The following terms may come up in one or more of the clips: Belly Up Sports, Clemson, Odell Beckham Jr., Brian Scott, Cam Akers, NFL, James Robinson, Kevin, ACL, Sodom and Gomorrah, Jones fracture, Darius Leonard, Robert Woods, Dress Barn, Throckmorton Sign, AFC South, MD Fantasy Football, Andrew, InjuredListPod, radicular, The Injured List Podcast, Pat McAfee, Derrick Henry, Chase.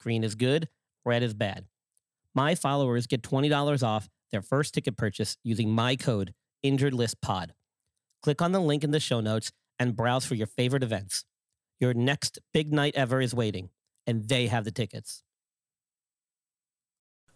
Green is good, red is bad. My followers get $20 off their first ticket purchase using my code InjuredListPod. Click on the link in the show notes and browse for your favorite events. Your next big night ever is waiting, and they have the tickets.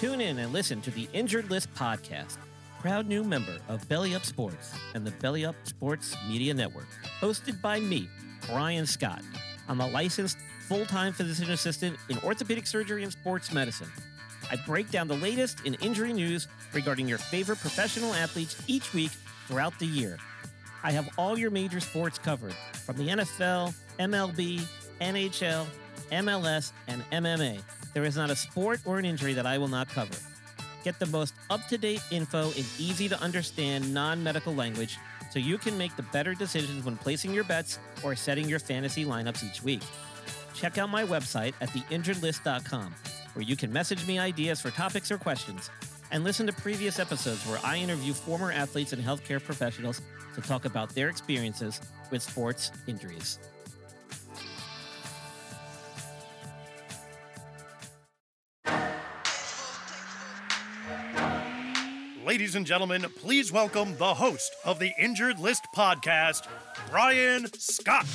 Tune in and listen to the Injured List Podcast, proud new member of Belly Up Sports and the Belly Up Sports Media Network, hosted by me, Brian Scott. I'm a licensed full-time physician assistant in orthopedic surgery and sports medicine. I break down the latest in injury news regarding your favorite professional athletes each week throughout the year. I have all your major sports covered, from the NFL, MLB, NHL, MLS, and MMA. There is not a sport or an injury that I will not cover. Get the most up-to-date info in easy-to-understand non-medical language so you can make the better decisions when placing your bets or setting your fantasy lineups each week. Check out my website at theinjuredlist.com, where you can message me ideas for topics or questions, and listen to previous episodes where I interview former athletes and healthcare professionals to talk about their experiences with sports injuries. Ladies and gentlemen, please welcome the host of the Injured List Podcast, Brian Scott.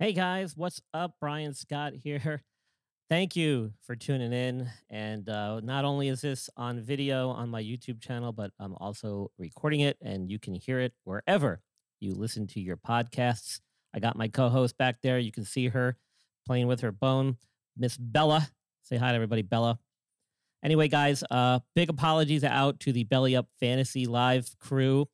Hey guys, what's up? Brian Scott here. Thank you for tuning in. And not only is this on video on my YouTube channel, but I'm also recording it and you can hear it wherever you listen to your podcasts. I got my co-host back there. You can see her playing with her bone, Miss Bella. Say hi to everybody, Bella. Anyway, guys, big apologies out to the Belly Up Fantasy Live crew.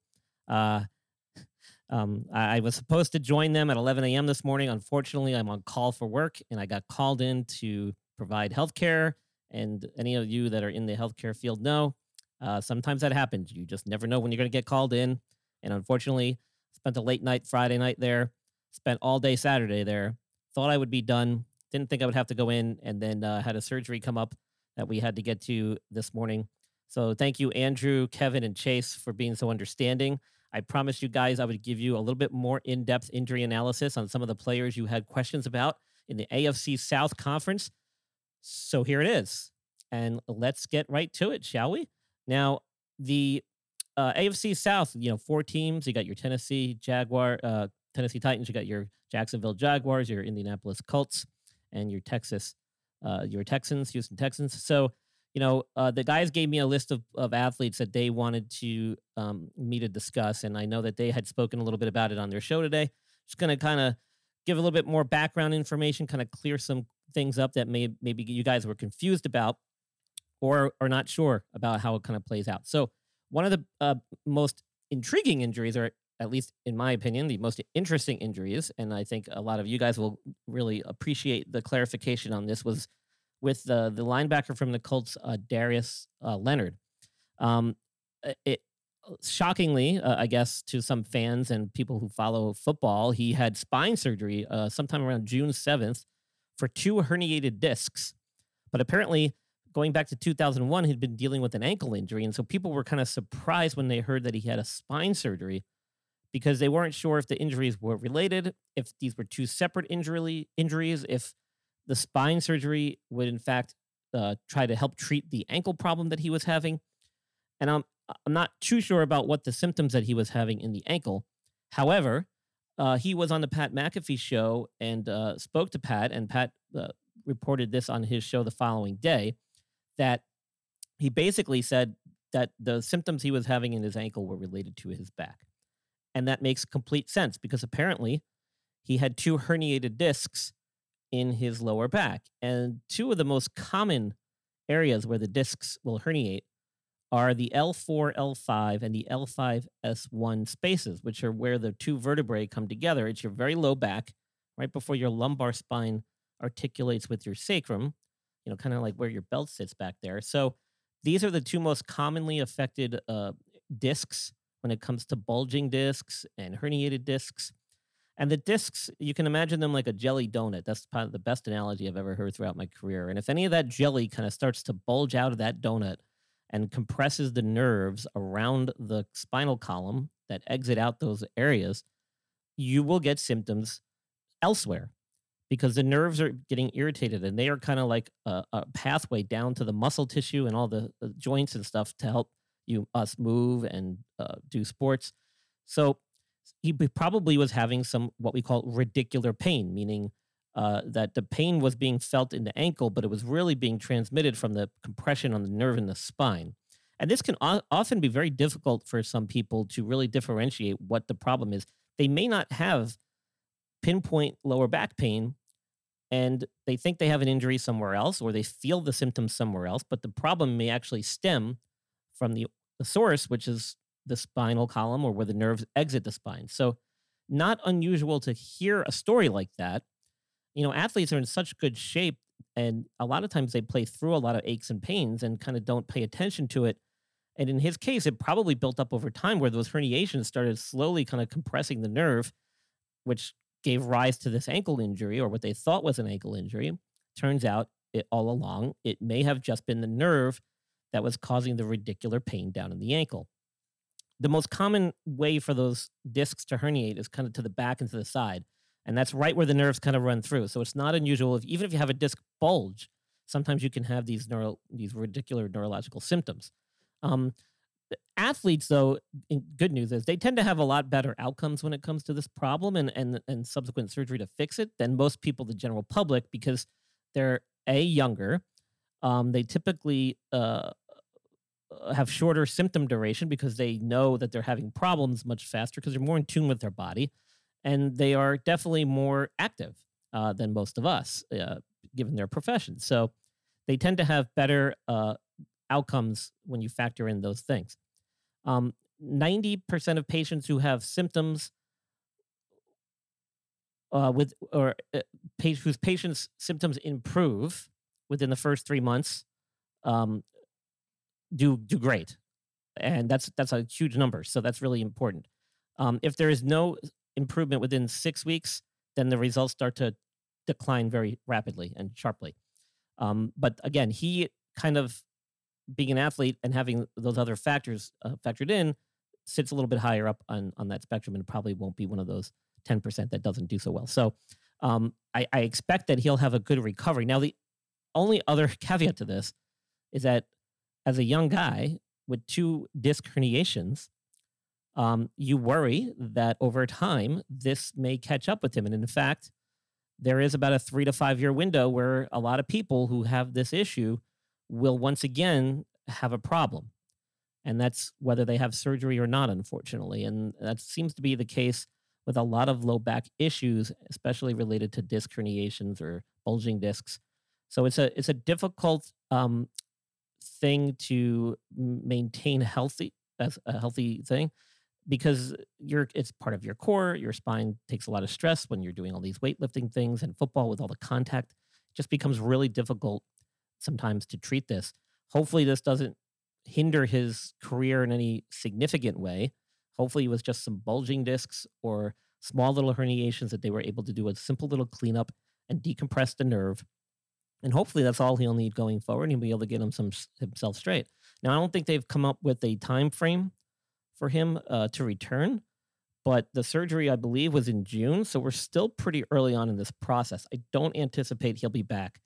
I was supposed to join them at 11 a.m. this morning. Unfortunately, I'm on call for work, and I got called in to provide healthcare. And any of you that are in the healthcare field know, sometimes that happens. You just never know when you're going to get called in. And unfortunately, spent a late night Friday night there, spent all day Saturday there, thought I would be done, didn't think I would have to go in, and then had a surgery come up that we had to get to this morning. So thank you, Andrew, Kevin, and Chase for being so understanding. I promised you guys I would give you a little bit more in-depth injury analysis on some of the players you had questions about in the AFC South Conference. So here it is. And let's get right to it, shall we? Now, the AFC South, you know, four teams. You got your Tennessee Titans. You got your Jacksonville Jaguars, your Indianapolis Colts, and your Houston Texans. So, you know, the guys gave me a list of athletes that they wanted to me to discuss, and I know that they had spoken a little bit about it on their show today. Just going to kind of give a little bit more background information, kind of clear some things up that maybe you guys were confused about or are not sure about how it kind of plays out. So one of the most intriguing injuries, or at least in my opinion, the most interesting injuries, and I think a lot of you guys will really appreciate the clarification on this, was with the linebacker from the Colts, Darius Leonard. It shockingly, I guess, to some fans and people who follow football, he had spine surgery sometime around June 7th for two herniated discs. But apparently, going back to 2001, he'd been dealing with an ankle injury, and so people were kind of surprised when they heard that he had a spine surgery. because they weren't sure if the injuries were related, if these were two separate injuries, if the spine surgery would in fact try to help treat the ankle problem that he was having. And I'm not too sure about what the symptoms that he was having in the ankle. However, he was on the Pat McAfee show and spoke to Pat, and Pat reported this on his show the following day, that he basically said that the symptoms he was having in his ankle were related to his back. And that makes complete sense, because apparently he had two herniated discs in his lower back. And two of the most common areas where the discs will herniate are the L4, L5, and the L5, S1 spaces, which are where the two vertebrae come together. It's your very low back, right before your lumbar spine articulates with your sacrum, you know, kind of like where your belt sits back there. So these are the two most commonly affected discs when it comes to bulging discs and herniated discs. And the discs, you can imagine them like a jelly donut. That's probably the best analogy I've ever heard throughout my career. And if any of that jelly kind of starts to bulge out of that donut and compresses the nerves around the spinal column that exit out those areas, you will get symptoms elsewhere, because the nerves are getting irritated, and they are kind of like a pathway down to the muscle tissue and all the joints and stuff to help us move and do sports. So he probably was having some what we call radicular pain, meaning that the pain was being felt in the ankle, but it was really being transmitted from the compression on the nerve in the spine. And this can often be very difficult for some people to really differentiate what the problem is. They may not have pinpoint lower back pain, and they think they have an injury somewhere else, or they feel the symptoms somewhere else, but the problem may actually stem from the source, which is the spinal column, or where the nerves exit the spine. So not unusual to hear a story like that. You know, athletes are in such good shape, and a lot of times they play through a lot of aches and pains and kind of don't pay attention to it. And in his case, it probably built up over time, where those herniations started slowly kind of compressing the nerve, which gave rise to this ankle injury, or what they thought was an ankle injury. Turns out, all along, it may have just been the nerve that was causing the radicular pain down in the ankle. The most common way for those discs to herniate is kind of to the back and to the side. And that's right where the nerves kind of run through. So it's not unusual if, even if you have a disc bulge, sometimes you can have these radicular neurological symptoms. Athletes, though, good news is they tend to have a lot better outcomes when it comes to this problem and subsequent surgery to fix it than most people, the general public, because they're younger. They typically have shorter symptom duration because they know that they're having problems much faster because they're more in tune with their body. And they are definitely more active than most of us, given their profession. So they tend to have better outcomes when you factor in those things. 90% of patients who have symptoms whose patients' symptoms improve within the first 3 months do great, and that's a huge number. So that's really important. If there is no improvement within 6 weeks, then the results start to decline very rapidly and sharply. But again, he kind of being an athlete and having those other factors factored in sits a little bit higher up on that spectrum, and probably won't be one of those 10% that doesn't do so well. So I expect that he'll have a good recovery. Now, the only other caveat to this is that as a young guy with two disc herniations, you worry that over time, this may catch up with him. And in fact, there is about a 3 to 5 year window where a lot of people who have this issue will once again have a problem. And that's whether they have surgery or not, unfortunately. And that seems to be the case with a lot of low back issues, especially related to disc herniations or bulging discs. So it's a difficult thing to maintain healthy, as a healthy thing, because it's part of your core. Your spine takes a lot of stress when you're doing all these weightlifting things and football with all the contact. It just becomes really difficult sometimes to treat this. Hopefully this doesn't hinder his career in any significant way. Hopefully it was just some bulging discs or small little herniations that they were able to do a simple little cleanup and decompress the nerve. And hopefully that's all he'll need going forward. He'll be able to get himself straight. Now, I don't think they've come up with a time frame for him to return, but the surgery, I believe, was in June. So we're still pretty early on in this process. I don't anticipate he'll be back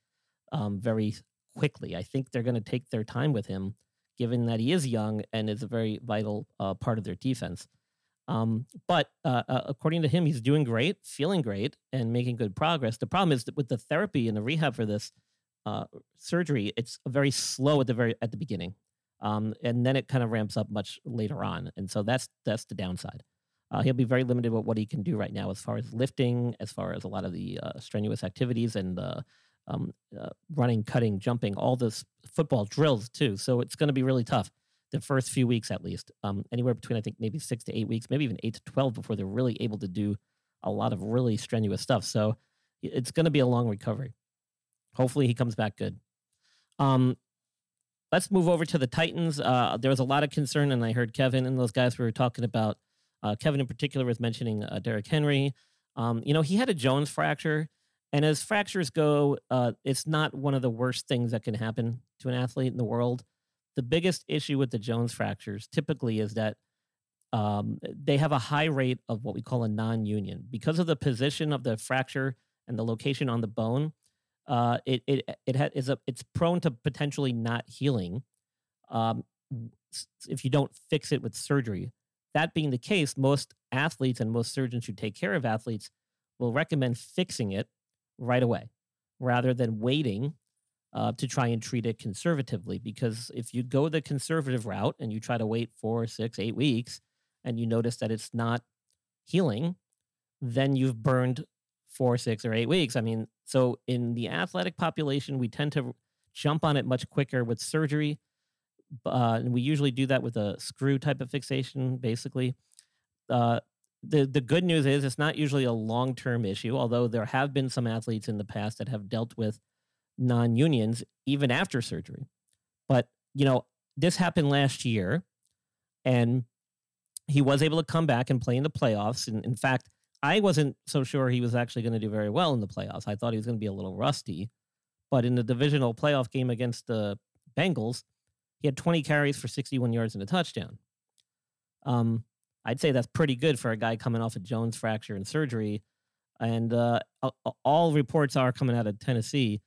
very quickly. I think they're going to take their time with him, given that he is young and is a very vital part of their defense. But according to him, he's doing great, feeling great, and making good progress. The problem is that with the therapy and the rehab for this surgery, it's very slow at the beginning. And then it kind of ramps up much later on. And so that's the downside. He'll be very limited with what he can do right now as far as lifting, as far as a lot of the strenuous activities and the running, cutting, jumping, all those football drills too. So it's going to be really tough the first few weeks at least, anywhere between, I think, maybe 6 to 8 weeks, maybe even 8 to 12 before they're really able to do a lot of really strenuous stuff. So it's going to be a long recovery. Hopefully he comes back good. Let's move over to the Titans. There was a lot of concern, and I heard Kevin and those guys we were talking about. Kevin in particular was mentioning Derrick Henry. He had a Jones fracture, and as fractures go, it's not one of the worst things that can happen to an athlete in the world. The biggest issue with the Jones fractures typically is that they have a high rate of what we call a non-union. Because of the position of the fracture and the location on the bone, it's prone to potentially not healing if you don't fix it with surgery. That being the case, most athletes and most surgeons who take care of athletes will recommend fixing it right away rather than waiting to try and treat it conservatively. Because if you go the conservative route and you try to wait 4, 6, 8 weeks and you notice that it's not healing, then you've burned 4, 6, or 8 weeks. So in the athletic population, we tend to jump on it much quicker with surgery. And we usually do that with a screw type of fixation, basically. The good news is it's not usually a long-term issue, although there have been some athletes in the past that have dealt with non-unions even after surgery. But, this happened last year, and he was able to come back and play in the playoffs. And in fact, I wasn't so sure he was actually going to do very well in the playoffs. I thought he was going to be a little rusty. But in the divisional playoff game against the Bengals, he had 20 carries for 61 yards and a touchdown. I'd say that's pretty good for a guy coming off a Jones fracture and surgery. And all reports are coming out of Tennessee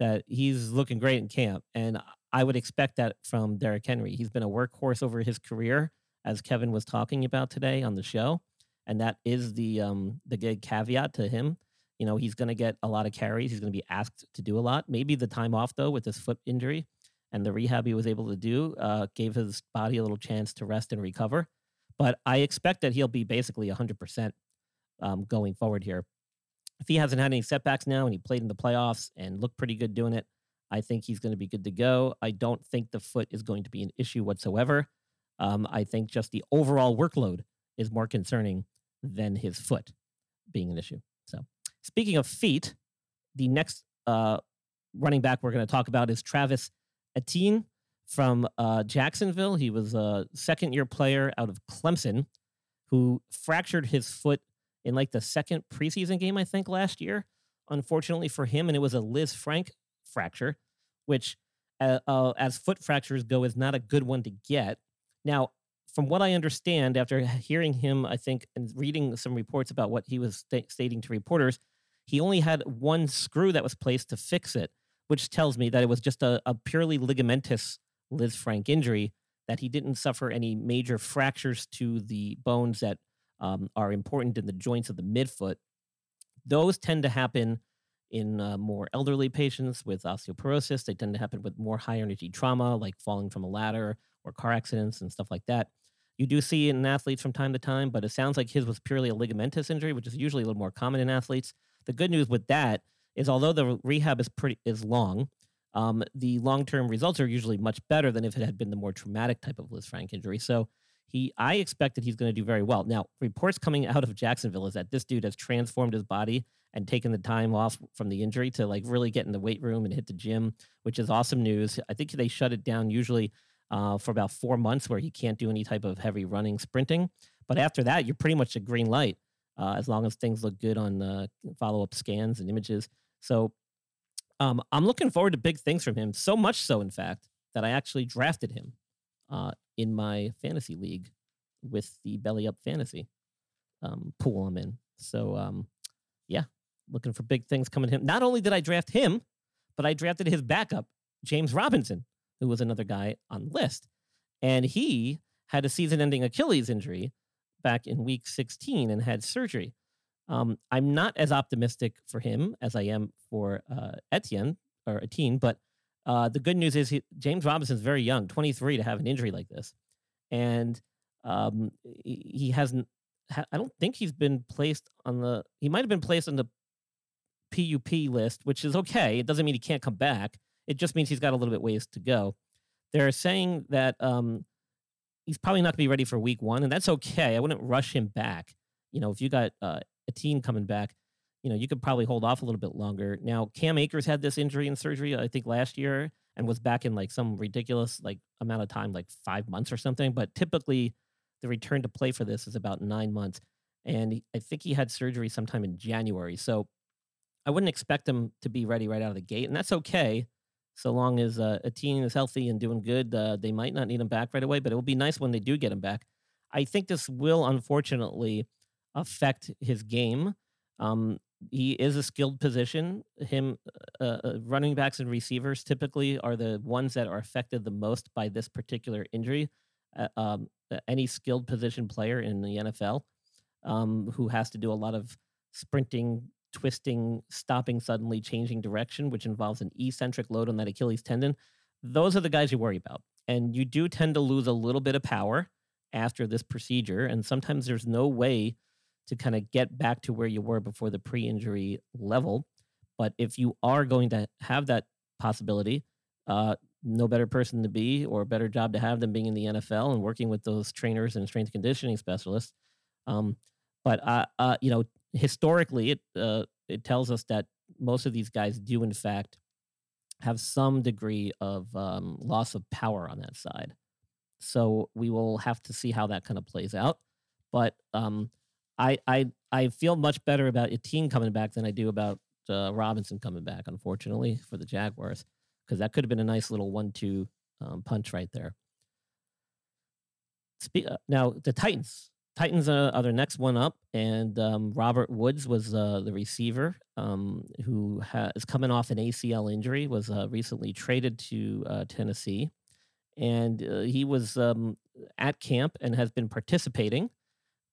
that he's looking great in camp. And I would expect that from Derrick Henry. He's been a workhorse over his career, as Kevin was talking about today on the show. And that is the big caveat to him. He's going to get a lot of carries. He's going to be asked to do a lot. Maybe the time off, though, with his foot injury and the rehab he was able to do gave his body a little chance to rest and recover. But I expect that he'll be basically 100% going forward here. If he hasn't had any setbacks now and he played in the playoffs and looked pretty good doing it, I think he's going to be good to go. I don't think the foot is going to be an issue whatsoever. I think just the overall workload is more concerning than his foot being an issue. So speaking of feet, the next running back we're going to talk about is Travis Etienne from Jacksonville. He was a second-year player out of Clemson who fractured his foot in the second preseason game, I think, last year, unfortunately for him, and it was a Liz Frank fracture, which, as foot fractures go, is not a good one to get. Now, from what I understand, after hearing him, I think, and reading some reports about what he was stating to reporters, he only had one screw that was placed to fix it, which tells me that it was just a purely ligamentous Liz Frank injury, that he didn't suffer any major fractures to the bones that are important in the joints of the midfoot. Those tend to happen in more elderly patients with osteoporosis. They tend to happen with more high-energy trauma, like falling from a ladder or car accidents and stuff like that. You do see in athletes from time to time, but it sounds like his was purely a ligamentous injury, which is usually a little more common in athletes. The good news with that is although the rehab is long, the long-term results are usually much better than if it had been the more traumatic type of Liz Frank injury. So I expect that he's going to do very well. Now, reports coming out of Jacksonville is that this dude has transformed his body and taken the time off from the injury to really get in the weight room and hit the gym, which is awesome news. I think they shut it down usually for about 4 months where he can't do any type of heavy running, sprinting. But after that, you're pretty much a green light as long as things look good on follow-up scans and images. So I'm looking forward to big things from him, so much so, in fact, that I actually drafted him in my fantasy league with the Belly Up Fantasy. pool I'm in. So, yeah, looking for big things coming to him. Not only did I draft him, but I drafted his backup, James Robinson, who was another guy on the list. And he had a season-ending Achilles injury back in week 16 and had surgery. I'm not as optimistic for him as I am for Etienne, but the good news is James Robinson's very young, 23, to have an injury like this. And he hasn't, I don't think he's been placed on the, he might have been placed on the PUP list, which is okay. It doesn't mean he can't come back. It just means he's got a little bit ways to go. They're saying that he's probably not going to be ready for week one, and that's okay. I wouldn't rush him back. You know, if you got a team coming back, you know, you could probably hold off a little bit longer. Now, Cam Akers had this injury and surgery, I think, last year and was back in like some ridiculous like amount of time, like 5 months or something. But typically, the return to play for this is about 9 months. And I think he had surgery sometime in January. So I wouldn't expect him to be ready right out of the gate. And that's okay. So long as Etienne is healthy and doing good, they might not need him back right away, but it will be nice when they do get him back. I think this will, unfortunately, affect his game. He is a skilled position. Him, running backs and receivers typically are the ones that are affected the most by this particular injury. Any skilled position player in the NFL who has to do a lot of sprinting, twisting, stopping suddenly, changing direction, which involves an eccentric load on that Achilles tendon. Those are the guys you worry about. And you do tend to lose a little bit of power after this procedure. And sometimes there's no way to kind of get back to where you were before the pre-injury level. But if you are going to have that possibility, no better person to be or better job to have than being in the NFL and working with those trainers and strength conditioning specialists. But, you know, historically, it tells us that most of these guys do, in fact, have some degree of loss of power on that side. So we will have to see how that kind of plays out. But I feel much better about Etienne coming back than I do about Robinson coming back, unfortunately, for the Jaguars, because that could have been a nice little 1-2 punch right there. Now, the Titans are their next one up, and Robert Woods was the receiver who is coming off an ACL injury, was recently traded to Tennessee, and he was at camp and has been participating,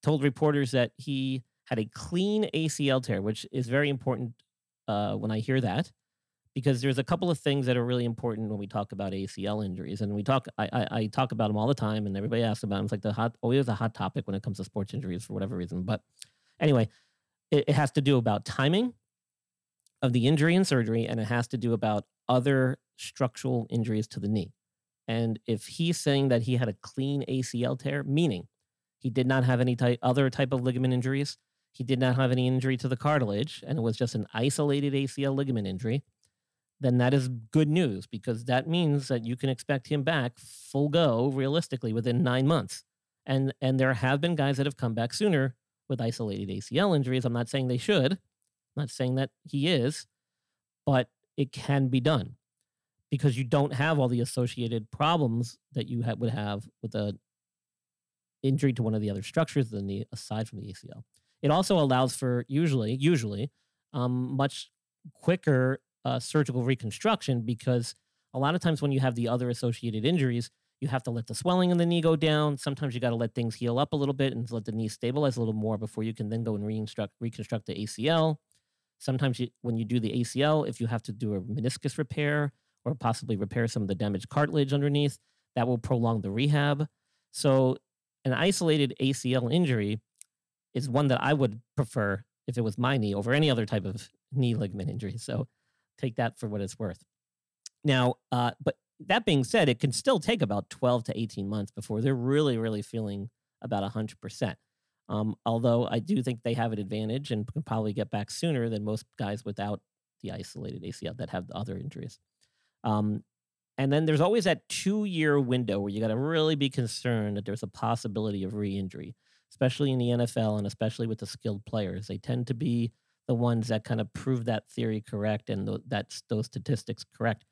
told reporters that he had a clean ACL tear, which is very important when I hear that, because there's a couple of things that are really important when we talk about ACL injuries. And I talk about them all the time, and everybody asks about them. It's like always a hot topic when it comes to sports injuries for whatever reason. But anyway, it has to do about timing of the injury and surgery, and it has to do about other structural injuries to the knee. And if he's saying that he had a clean ACL tear, meaning he did not have any other type of ligament injuries, he did not have any injury to the cartilage, and it was just an isolated ACL ligament injury, then that is good news, because that means that you can expect him back full go realistically within 9 months. And there have been guys that have come back sooner with isolated ACL injuries. I'm not saying they should. I'm not saying that he is, but it can be done because you don't have all the associated problems that you would have with an injury to one of the other structures of the knee aside from the ACL. It also allows for usually much quicker surgical reconstruction, because a lot of times when you have the other associated injuries, you have to let the swelling in the knee go down. Sometimes you got to let things heal up a little bit and let the knee stabilize a little more before you can then go and reconstruct the ACL. Sometimes when you do the ACL, if you have to do a meniscus repair or possibly repair some of the damaged cartilage underneath, that will prolong the rehab. So an isolated ACL injury is one that I would prefer if it was my knee over any other type of knee ligament injury. So take that for what it's worth. Now, but that being said, it can still take about 12 to 18 months before they're really, really feeling about 100%. Although I do think they have an advantage and can probably get back sooner than most guys without the isolated ACL that have the other injuries. And then there's always that 2-year window where you got to really be concerned that there's a possibility of re-injury, especially in the NFL and especially with the skilled players. They tend to be the ones that kind of prove that theory correct and that's those statistics correct.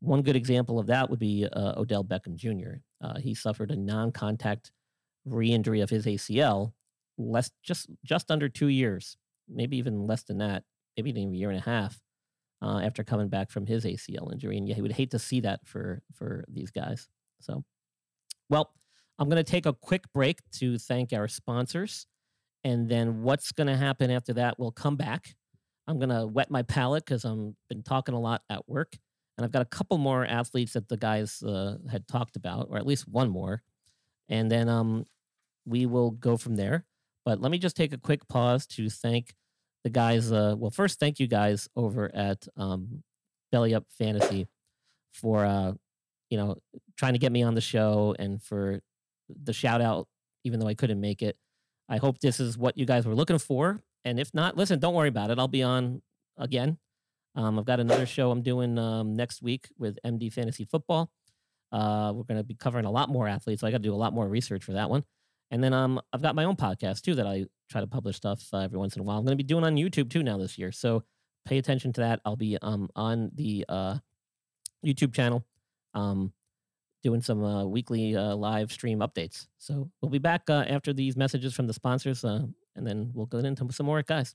One good example of that would be Odell Beckham Jr. He suffered a non-contact re-injury of his ACL less, just under 2 years, maybe even less than that, maybe even a year and a half after coming back from his ACL injury. And yeah, he would hate to see that for these guys. So, well, I'm going to take a quick break to thank our sponsors. And then what's going to happen after that, we'll come back. I'm going to wet my palate because I've been talking a lot at work. And I've got a couple more athletes that the guys had talked about, or at least one more. And then we will go from there. But let me just take a quick pause to thank the guys. Well, first, thank you guys over at Belly Up Fantasy for, trying to get me on the show and for the shout out, even though I couldn't make it. I hope this is what you guys were looking for. And if not, listen, don't worry about it. I'll be on again. I've got another show I'm doing next week with MD Fantasy Football. We're going to be covering a lot more athletes, so I got to do a lot more research for that one. And then I've got my own podcast, too, that I try to publish stuff every once in a while. I'm going to be doing on YouTube, too, now this year. So pay attention to that. I'll be on the YouTube channel doing some weekly live stream updates. So we'll be back after these messages from the sponsors, and then we'll go into some more guys.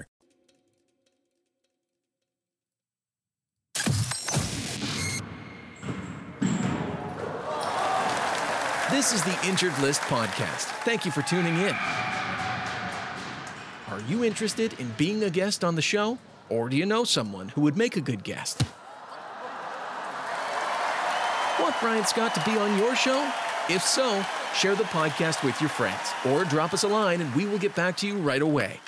This is the Injured List Podcast. Thank you for tuning in. Are you interested in being a guest on the show? Or do you know someone who would make a good guest? Want Brian Scott to be on your show? If so, share the podcast with your friends or drop us a line and we will get back to you right away.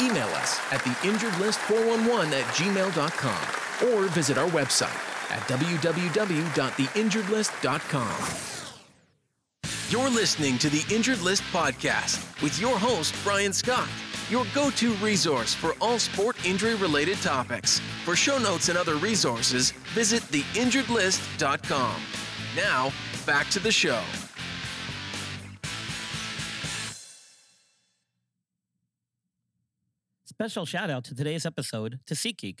Email us at theinjuredlist411@gmail.com or visit our website at www.theinjuredlist.com. You're listening to the Injured List Podcast with your host, Brian Scott, your go-to resource for all sport injury-related topics. For show notes and other resources, visit theinjuredlist.com. Now, back to the show. Special shout-out to today's episode to SeatGeek.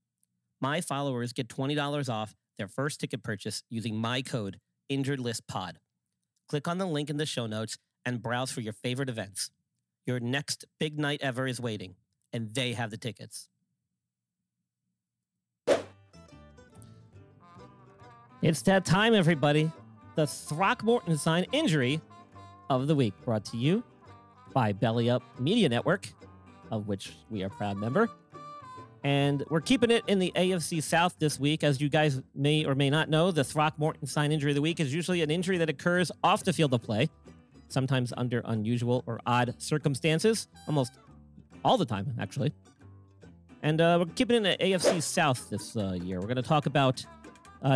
My followers get $20 off their first ticket purchase using my code, InjuredListPod. Click on the link in the show notes and browse for your favorite events. Your next big night ever is waiting, and they have the tickets. It's that time, everybody. The Throckmorton Sign Injury of the Week, brought to you by Belly Up Media Network, of which we are a proud member. And we're keeping it in the AFC South this week. As you guys may or may not know, the Throckmorton Sign Injury of the Week is usually an injury that occurs off the field of play, sometimes under unusual or odd circumstances, almost all the time, actually. And we're keeping it in the AFC South this year. We're going to talk about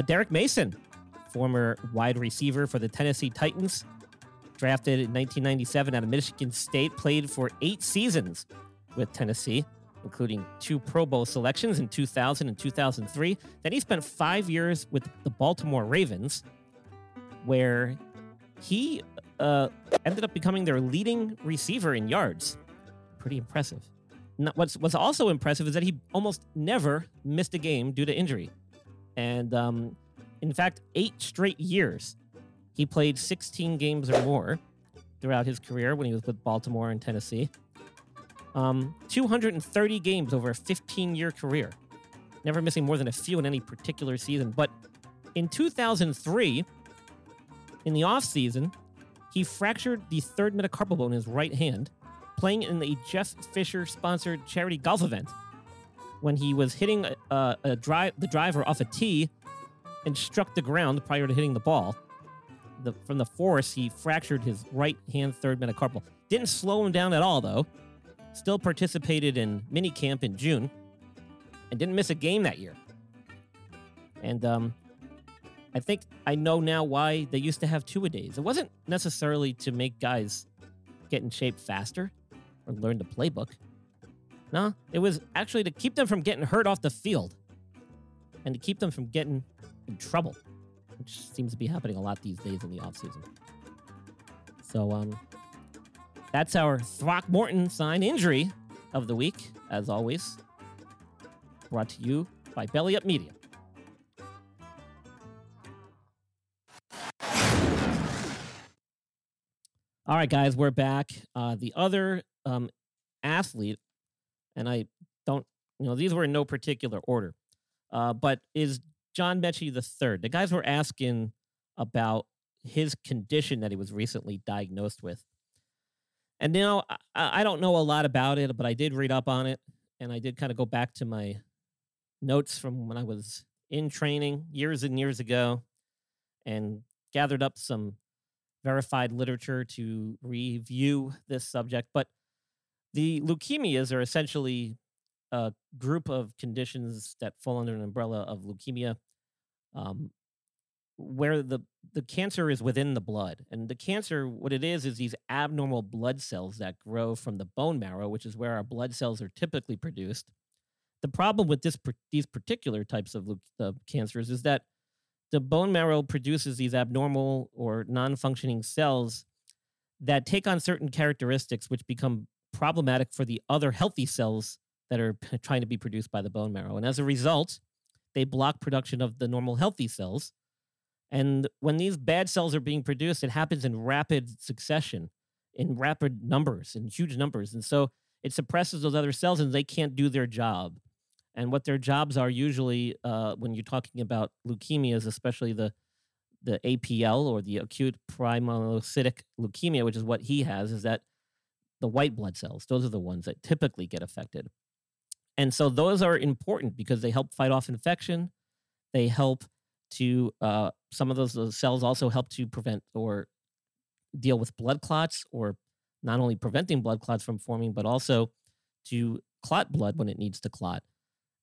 Derek Mason, former wide receiver for the Tennessee Titans, drafted in 1997 out of Michigan State, played for 8 seasons with Tennessee, including 2 Pro Bowl selections in 2000 and 2003. Then he spent 5 years with the Baltimore Ravens, where he ended up becoming their leading receiver in yards. Pretty impressive. What's also impressive is that he almost never missed a game due to injury. And in fact, 8 straight years, he played 16 games or more throughout his career when he was with Baltimore and Tennessee. 230 games over a 15-year career, never missing more than a few in any particular season. But in 2003, in the offseason, he fractured the third metacarpal bone in his right hand, playing in a Jeff Fisher-sponsored charity golf event when he was hitting the driver off a tee and struck the ground prior to hitting the ball. From the force, he fractured his right hand third metacarpal. Didn't slow him down at all, though. Still participated in minicamp in June and didn't miss a game that year. And I think I know now why they used to have two-a-days. It wasn't necessarily to make guys get in shape faster or learn the playbook. No, it was actually to keep them from getting hurt off the field and to keep them from getting in trouble, which seems to be happening a lot these days in the offseason. So that's our Throckmorton Sign injury of the week, as always, brought to you by Belly Up Media. All right, guys, we're back. The other athlete, and I don't, these were in no particular order, but is John Metchie III. The guys were asking about his condition that he was recently diagnosed with. And now I don't know a lot about it, but I did read up on it, and I did kind of go back to my notes from when I was in training years and years ago and gathered up some verified literature to review this subject. But the leukemias are essentially a group of conditions that fall under an umbrella of leukemia, where the cancer is within the blood. And the cancer, what it is these abnormal blood cells that grow from the bone marrow, which is where our blood cells are typically produced. The problem with these particular types of cancers is that the bone marrow produces these abnormal or non-functioning cells that take on certain characteristics which become problematic for the other healthy cells that are trying to be produced by the bone marrow. And as a result, they block production of the normal healthy cells. And when these bad cells are being produced, it happens in rapid succession, in rapid numbers, in huge numbers. And so it suppresses those other cells and they can't do their job. And what their jobs are usually, when you're talking about leukemias, especially the APL or the acute promyelocytic leukemia, which is what he has, is that the white blood cells, those are the ones that typically get affected. And so those are important because they help fight off infection. They help to, some of those cells also help to prevent or deal with blood clots, or not only preventing blood clots from forming, but also to clot blood when it needs to clot.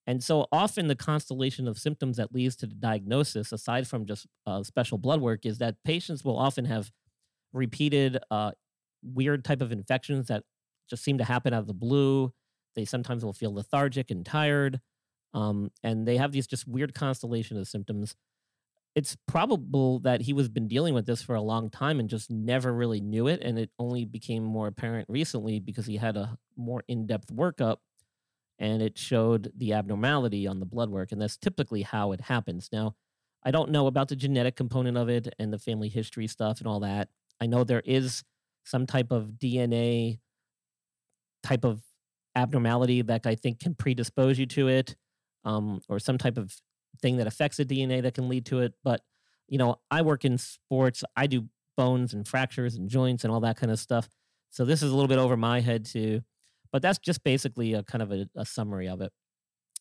And so often the constellation of symptoms that leads to the diagnosis, aside from just special blood work, is that patients will often have repeated weird type of infections that just seem to happen out of the blue. They sometimes will feel lethargic and tired, and they have these just weird constellation of symptoms. It's probable that he was been dealing with this for a long time and just never really knew it, and it only became more apparent recently because he had a more in-depth workup, and it showed the abnormality on the blood work, and that's typically how it happens. Now, I don't know about the genetic component of it and the family history stuff and all that. I know there is some type of DNA type of abnormality that I think can predispose you to it, or some type of thing that affects the DNA that can lead to it. But, I work in sports. I do bones and fractures and joints and all that kind of stuff. So this is a little bit over my head too, but that's just basically a kind of a summary of it.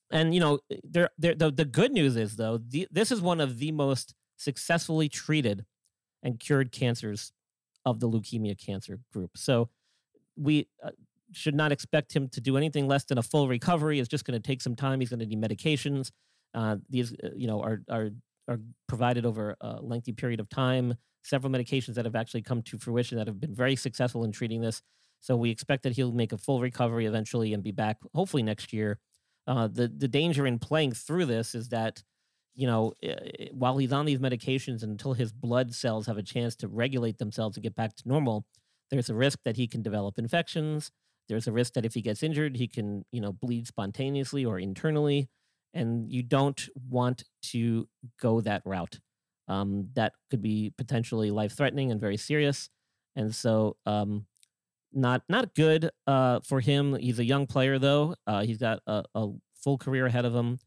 And, the good news is, though, this is one of the most successfully treated and cured cancers of the leukemia cancer group. So we should not expect him to do anything less than a full recovery. It's just going to take some time. He's going to need medications. These, are provided over a lengthy period of time. Several medications that have actually come to fruition that have been very successful in treating this. So we expect that he'll make a full recovery eventually and be back hopefully next year. The danger in playing through this is that, while he's on these medications, until his blood cells have a chance to regulate themselves and get back to normal, there's a risk that he can develop infections. There's a risk that if he gets injured, he can, bleed spontaneously or internally. And you don't want to go that route. That could be potentially life-threatening and very serious. And so Not good for him. He's a young player, though. He's got a full career ahead of him.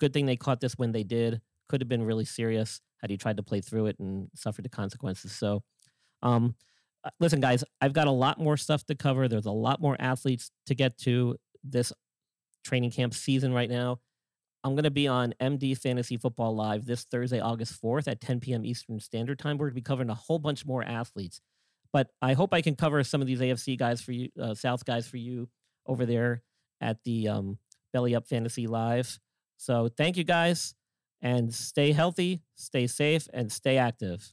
Good thing they caught this when they did. Could have been really serious had he tried to play through it and suffered the consequences. So, listen, guys, I've got a lot more stuff to cover. There's a lot more athletes to get to this training camp season right now. I'm going to be on MD Fantasy Football Live this Thursday, August 4th at 10 p.m. Eastern Standard Time. We're going to be covering a whole bunch more athletes. But I hope I can cover some of these AFC guys for you, South guys for you over there at the Belly Up Fantasy Live. So thank you guys, and stay healthy, stay safe, and stay active.